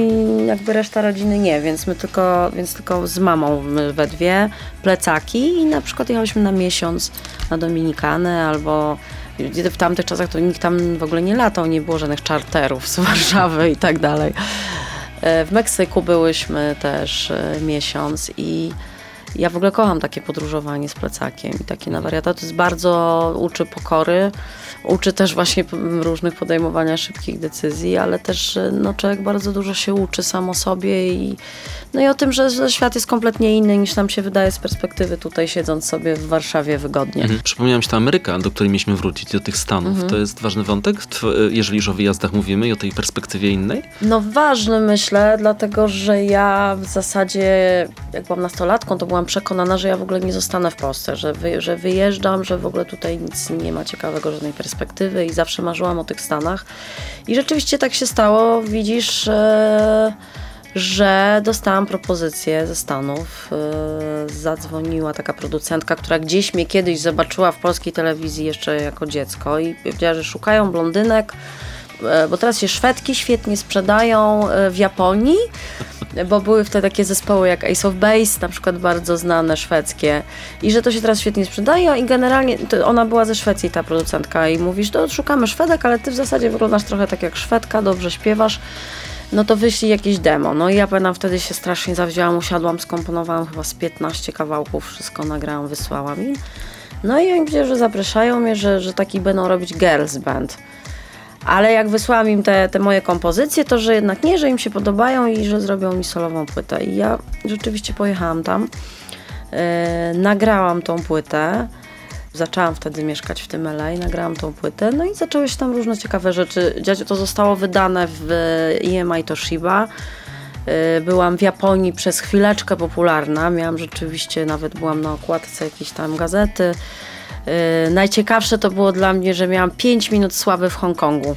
reszta rodziny nie, więc tylko z mamą we dwie plecaki i na przykład jechałyśmy na miesiąc na Dominikanę albo w tamtych czasach to nikt tam w ogóle nie latał, nie było żadnych czarterów z Warszawy i tak dalej. W Meksyku byłyśmy też miesiąc i Ja w ogóle kocham takie podróżowanie z plecakiem i takie na wariata. To jest bardzo, uczy pokory, uczy też właśnie różnych podejmowania szybkich decyzji, ale też no, człowiek bardzo dużo się uczy sam o sobie i, no i o tym, że świat jest kompletnie inny niż nam się wydaje z perspektywy tutaj siedząc sobie w Warszawie wygodnie. Mhm. Przypomniałam się ta Ameryka, do której mieliśmy wrócić, do tych Stanów. Mhm. To jest ważny wątek, jeżeli już o wyjazdach mówimy i o tej perspektywie innej? No ważny myślę, dlatego że ja w zasadzie jak byłam nastolatką, to byłam przekonana, że ja w ogóle nie zostanę w Polsce, że wyjeżdżam, że w ogóle tutaj nic nie ma ciekawego, żadnej perspektywy i zawsze marzyłam o tych Stanach. I rzeczywiście tak się stało, widzisz, że dostałam propozycję ze Stanów. Zadzwoniła taka producentka, która gdzieś mnie kiedyś zobaczyła w polskiej telewizji jeszcze jako dziecko i powiedziała, że szukają blondynek, bo teraz się Szwedki świetnie sprzedają w Japonii, bo były wtedy takie zespoły jak Ace of Base, na przykład bardzo znane szwedzkie i że to się teraz świetnie sprzedaje i generalnie ona była ze Szwecji, ta producentka i mówisz, to szukamy Szwedek, ale ty w zasadzie wyglądasz trochę tak jak Szwedka, dobrze śpiewasz, no to wyślij jakieś demo. No i ja pamiętam, wtedy się strasznie zawzięłam, usiadłam, skomponowałam chyba z 15 kawałków, wszystko nagrałam, wysłałam im. No i oni powiedzieli, że zapraszają mnie, że taki będą robić girls band. Ale jak wysłałam im te moje kompozycje, to że jednak nie, że im się podobają i że zrobią mi solową płytę. I ja rzeczywiście pojechałam tam, nagrałam tą płytę, zaczęłam wtedy mieszkać w tym LA, nagrałam tą płytę, no i zaczęły się tam różne ciekawe rzeczy dziać. To zostało wydane w EMI Toshiba. Byłam w Japonii przez chwileczkę popularna, miałam rzeczywiście, nawet byłam na okładce jakiejś tam gazety. Najciekawsze to było dla mnie, że miałam 5 minut sławy w Hongkongu.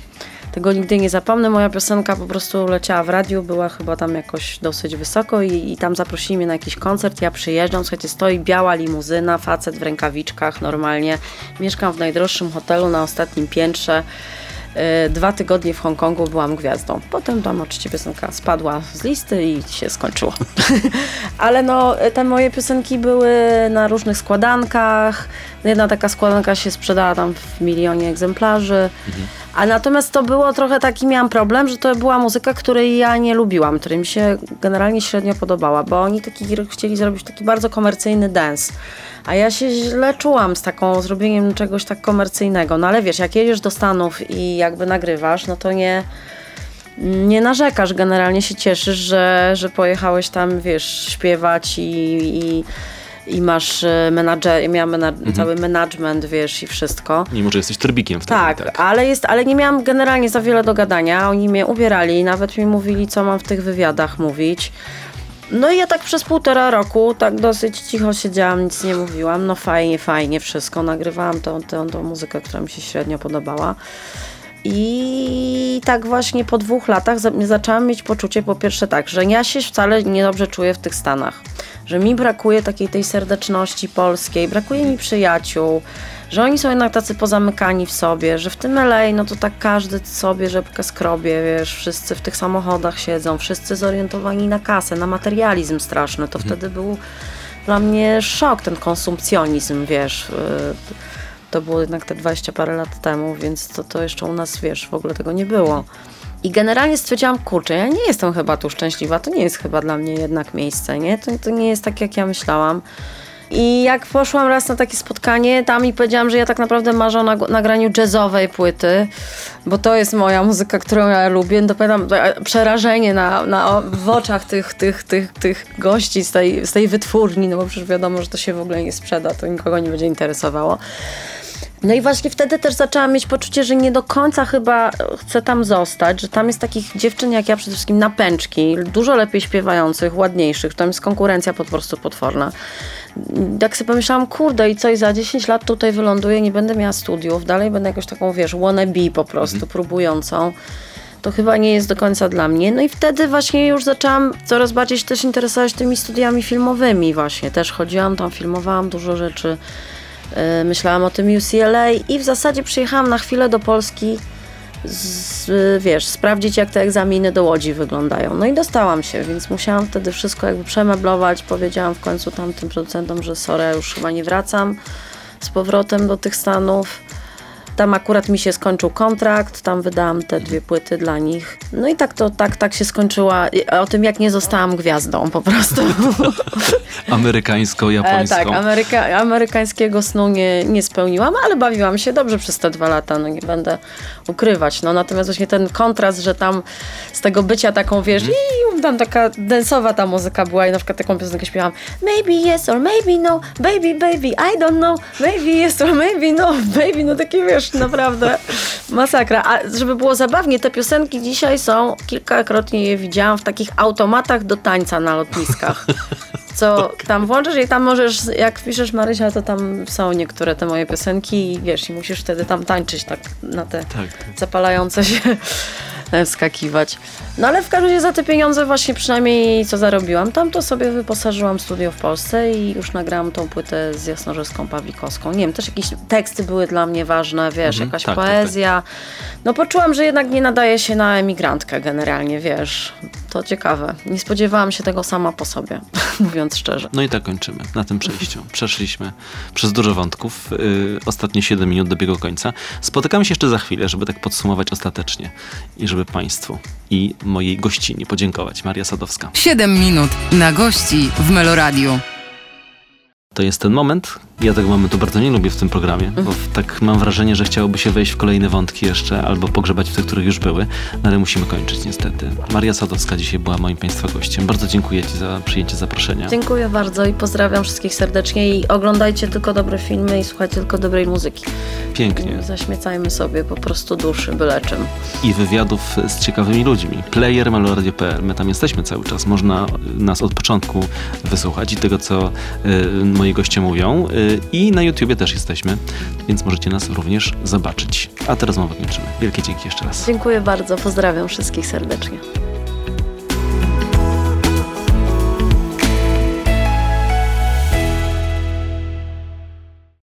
Tego nigdy nie zapomnę. Moja piosenka po prostu leciała w radiu, była chyba tam jakoś dosyć wysoko i tam zaprosili mnie na jakiś koncert. Ja przyjeżdżam, słuchajcie, stoi biała limuzyna, facet w rękawiczkach normalnie. Mieszkam w najdroższym hotelu na ostatnim piętrze. 2 tygodnie w Hongkongu byłam gwiazdą. Potem tam oczywiście piosenka spadła z listy i się skończyło. Ale no, te moje piosenki były na różnych składankach. Jedna taka składanka się sprzedała tam w 1 milionie egzemplarzy. Mhm. A natomiast to było trochę taki, miałam problem, że to była muzyka, której ja nie lubiłam, której mi się generalnie średnio podobała, bo oni chcieli zrobić taki bardzo komercyjny dance. A ja się źle czułam z taką zrobieniem czegoś tak komercyjnego. No ale wiesz, jak jedziesz do Stanów i jakby nagrywasz, no to nie narzekasz, generalnie się cieszysz, że pojechałeś tam, wiesz, śpiewać i masz cały management, wiesz, i wszystko. Mimo że jesteś trybikiem wtedy. Tak. Ale nie miałam generalnie za wiele do gadania. Oni mnie ubierali, nawet mi mówili, co mam w tych wywiadach mówić. No i ja tak przez 1,5 roku tak dosyć cicho siedziałam, nic nie mówiłam. No fajnie wszystko. Nagrywałam tą muzykę, która mi się średnio podobała. I tak właśnie po 2 latach zaczęłam mieć poczucie, po pierwsze tak, że ja się wcale niedobrze czuję w tych Stanach, że mi brakuje takiej tej serdeczności polskiej, brakuje mi przyjaciół, że oni są jednak tacy pozamykani w sobie, że w tym LA no to tak każdy sobie rzepkę skrobie, wiesz, wszyscy w tych samochodach siedzą, wszyscy zorientowani na kasę, na materializm straszny, to wtedy był dla mnie szok, ten konsumpcjonizm, wiesz. To było jednak te 20 parę lat temu, więc to jeszcze u nas, wiesz, w ogóle tego nie było. I generalnie stwierdziłam, kurczę, ja nie jestem chyba tu szczęśliwa, to nie jest chyba dla mnie jednak miejsce, nie? To nie jest tak, jak ja myślałam. I jak poszłam raz na takie spotkanie, tam i powiedziałam, że ja tak naprawdę marzę o nagraniu jazzowej płyty, bo to jest moja muzyka, którą ja lubię. To pamiętam przerażenie w oczach tych gości z tej wytwórni, no bo przecież wiadomo, że to się w ogóle nie sprzeda, to nikogo nie będzie interesowało. No i właśnie wtedy też zaczęłam mieć poczucie, że nie do końca chyba chcę tam zostać, że tam jest takich dziewczyn jak ja, przede wszystkim na pęczki, dużo lepiej śpiewających, ładniejszych, tam jest konkurencja po prostu potworna. Tak sobie pomyślałam, kurde, i co, i za 10 lat tutaj wyląduję, nie będę miała studiów, dalej będę jakoś taką, wiesz, wannabe po prostu, próbującą. To chyba nie jest do końca dla mnie. No i wtedy właśnie już zaczęłam coraz bardziej się też interesować tymi studiami filmowymi właśnie. Też chodziłam tam, filmowałam dużo rzeczy. Myślałam o tym UCLA i w zasadzie przyjechałam na chwilę do Polski, wiesz, sprawdzić, jak te egzaminy do Łodzi wyglądają. No i dostałam się, więc musiałam wtedy wszystko jakby przemeblować. Powiedziałam w końcu tamtym producentom, że sorry, już chyba nie wracam z powrotem do tych Stanów. Tam akurat mi się skończył kontrakt, tam wydałam te dwie płyty dla nich. No i tak się skończyła. O tym, jak nie zostałam gwiazdą po prostu. Amerykańsko-japońską. Tak, amerykańskiego snu nie spełniłam, ale bawiłam się dobrze przez te 2 lata, no nie będę ukrywać. No natomiast właśnie ten kontrast, że tam z tego bycia taką, wiesz, i tam taka densowa ta muzyka była i na przykład taką piosenkę śpiewałam Maybe yes or maybe no, baby, baby, I don't know, maybe yes or maybe no, baby, no takie wiesz, naprawdę masakra. A żeby było zabawnie, te piosenki dzisiaj są, kilkakrotnie je widziałam w takich automatach do tańca na lotniskach. Co tam włączysz i tam możesz, jak piszesz Marysia, to tam są niektóre te moje piosenki i wiesz, i musisz wtedy tam tańczyć tak na te zapalające się wskakiwać. No ale w każdym razie za te pieniądze właśnie przynajmniej co zarobiłam, tam to sobie wyposażyłam studio w Polsce i już nagrałam tą płytę z Jasnorzewską-Pawlikowską. Nie wiem, też jakieś teksty były dla mnie ważne, wiesz, jakaś poezja. Tak. No poczułam, że jednak nie nadaje się na emigrantkę generalnie, wiesz. To ciekawe. Nie spodziewałam się tego sama po sobie, mówiąc szczerze. No i tak kończymy na tym przejściu. Przeszliśmy przez dużo wątków. Ostatnie 7 minut dobiegło końca. Spotykamy się jeszcze za chwilę, żeby tak podsumować ostatecznie i żeby Państwu i mojej gościni podziękować. Maria Sadowska. 7 minut na gości w Meloradiu. To jest ten moment. Ja tego momentu bardzo nie lubię w tym programie, bo tak mam wrażenie, że chciałoby się wejść w kolejne wątki jeszcze albo pogrzebać w tych, których już były, no ale musimy kończyć niestety. Maria Sadowska dzisiaj była moim Państwa gościem. Bardzo dziękuję Ci za przyjęcie zaproszenia. Dziękuję bardzo i pozdrawiam wszystkich serdecznie i oglądajcie tylko dobre filmy i słuchajcie tylko dobrej muzyki. Pięknie. I zaśmiecajmy sobie po prostu duszy byle czym. I wywiadów z ciekawymi ludźmi. Player meloradio.pl. My tam jesteśmy cały czas. Można nas od początku wysłuchać i tego, co moi goście mówią. I na YouTubie też jesteśmy, więc możecie nas również zobaczyć. A teraz rozmowę kończymy. Wielkie dzięki jeszcze raz. Dziękuję bardzo, pozdrawiam wszystkich serdecznie.